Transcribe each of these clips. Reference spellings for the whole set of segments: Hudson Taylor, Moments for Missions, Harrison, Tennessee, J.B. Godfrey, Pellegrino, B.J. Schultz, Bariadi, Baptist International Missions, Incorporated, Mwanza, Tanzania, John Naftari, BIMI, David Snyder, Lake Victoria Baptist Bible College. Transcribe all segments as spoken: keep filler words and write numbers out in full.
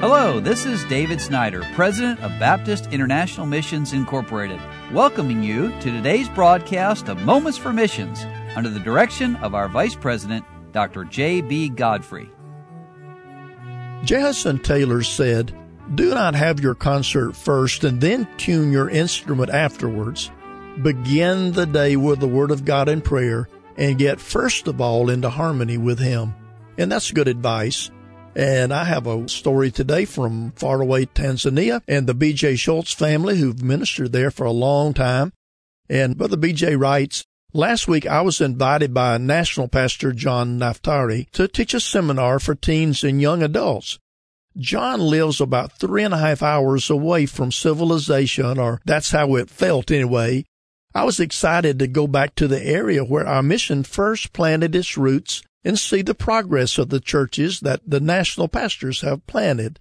Hello, this is David Snyder, President of Baptist International Missions, Incorporated, welcoming you to today's broadcast of Moments for Missions under the direction of our Vice President, Doctor J B. Godfrey. Hudson Taylor said, "Do not have your concert first and then tune your instrument afterwards. Begin the day with the Word of God and prayer and get first of all into harmony with Him." And that's good advice. And I have a story today from faraway Tanzania and the B J. Schultz family who've ministered there for a long time. And Brother B J writes, "Last week I was invited by National Pastor John Naftari to teach a seminar for teens and young adults. John lives about three and a half hours away from civilization, or that's how it felt anyway. I was excited to go back to the area where our mission first planted its roots and see the progress of the churches that the national pastors have planted.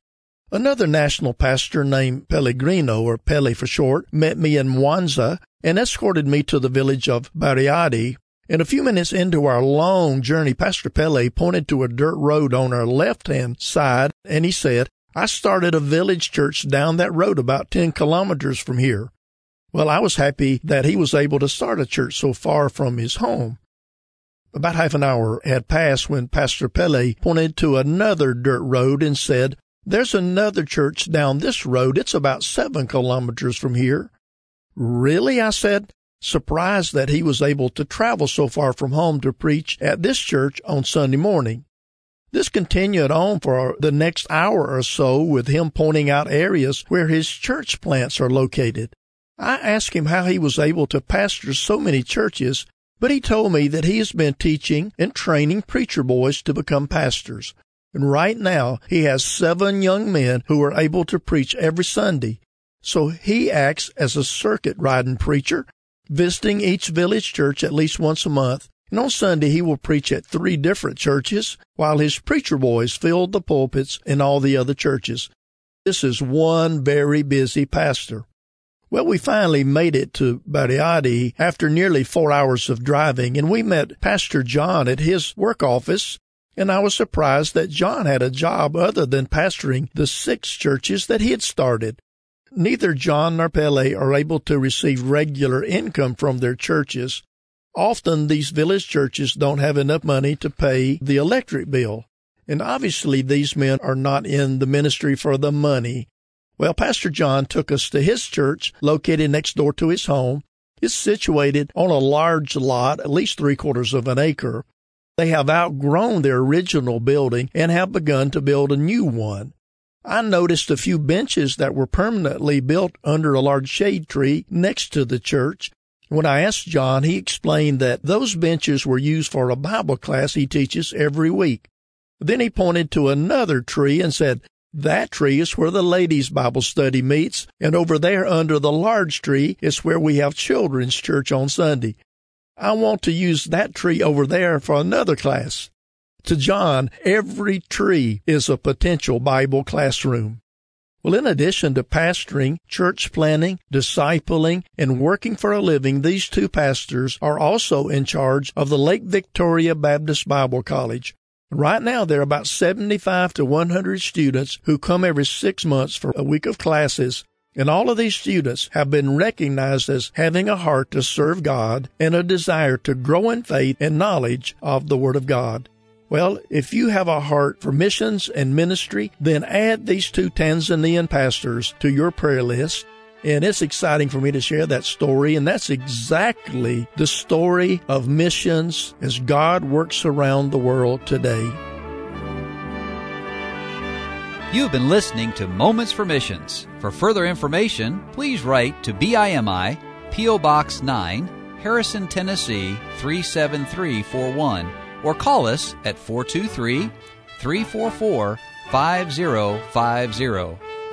Another national pastor named Pellegrino, or Pelle for short, met me in Mwanza and escorted me to the village of Bariadi. And a few minutes into our long journey, Pastor Pelle pointed to a dirt road on our left-hand side, and he said, 'I started a village church down that road about ten kilometers from here.' Well, I was happy that he was able to start a church so far from his home. About half an hour had passed when Pastor Pelle pointed to another dirt road and said, 'There's another church down this road. It's about seven kilometers from here.' 'Really?' I said, surprised that he was able to travel so far from home to preach at this church on Sunday morning. This continued on for the next hour or so with him pointing out areas where his church plants are located. I asked him how he was able to pastor so many churches, but he told me that he has been teaching and training preacher boys to become pastors. And right now, he has seven young men who are able to preach every Sunday. So he acts as a circuit-riding preacher, visiting each village church at least once a month. And on Sunday, he will preach at three different churches, while his preacher boys fill the pulpits in all the other churches. This is one very busy pastor." Well, we finally made it to Bariadi after nearly four hours of driving, and we met Pastor John at his work office, and I was surprised that John had a job other than pastoring the six churches that he had started. Neither John nor Pelle are able to receive regular income from their churches. Often these village churches don't have enough money to pay the electric bill, and obviously these men are not in the ministry for the money. Well, Pastor John took us to his church, located next door to his home. It's situated on a large lot, at least three-quarters of an acre. They have outgrown their original building and have begun to build a new one. I noticed a few benches that were permanently built under a large shade tree next to the church. When I asked John, he explained that those benches were used for a Bible class he teaches every week. Then he pointed to another tree and said, "That tree is where the ladies' Bible study meets, and over there under the large tree is where we have children's church on Sunday. I want to use that tree over there for another class." To John, every tree is a potential Bible classroom. Well, in addition to pastoring, church planning, discipling, and working for a living, these two pastors are also in charge of the Lake Victoria Baptist Bible College. Right now, there are about seventy-five to one hundred students who come every six months for a week of classes, and all of these students have been recognized as having a heart to serve God and a desire to grow in faith and knowledge of the Word of God. Well, if you have a heart for missions and ministry, then add these two Tanzanian pastors to your prayer list. And it's exciting for me to share that story, and that's exactly the story of missions as God works around the world today. You've been listening to Moments for Missions. For further information, please write to B I M I, P O. Box nine, Harrison, Tennessee three seven three four one, or call us at four two three, three four four, five zero five zero.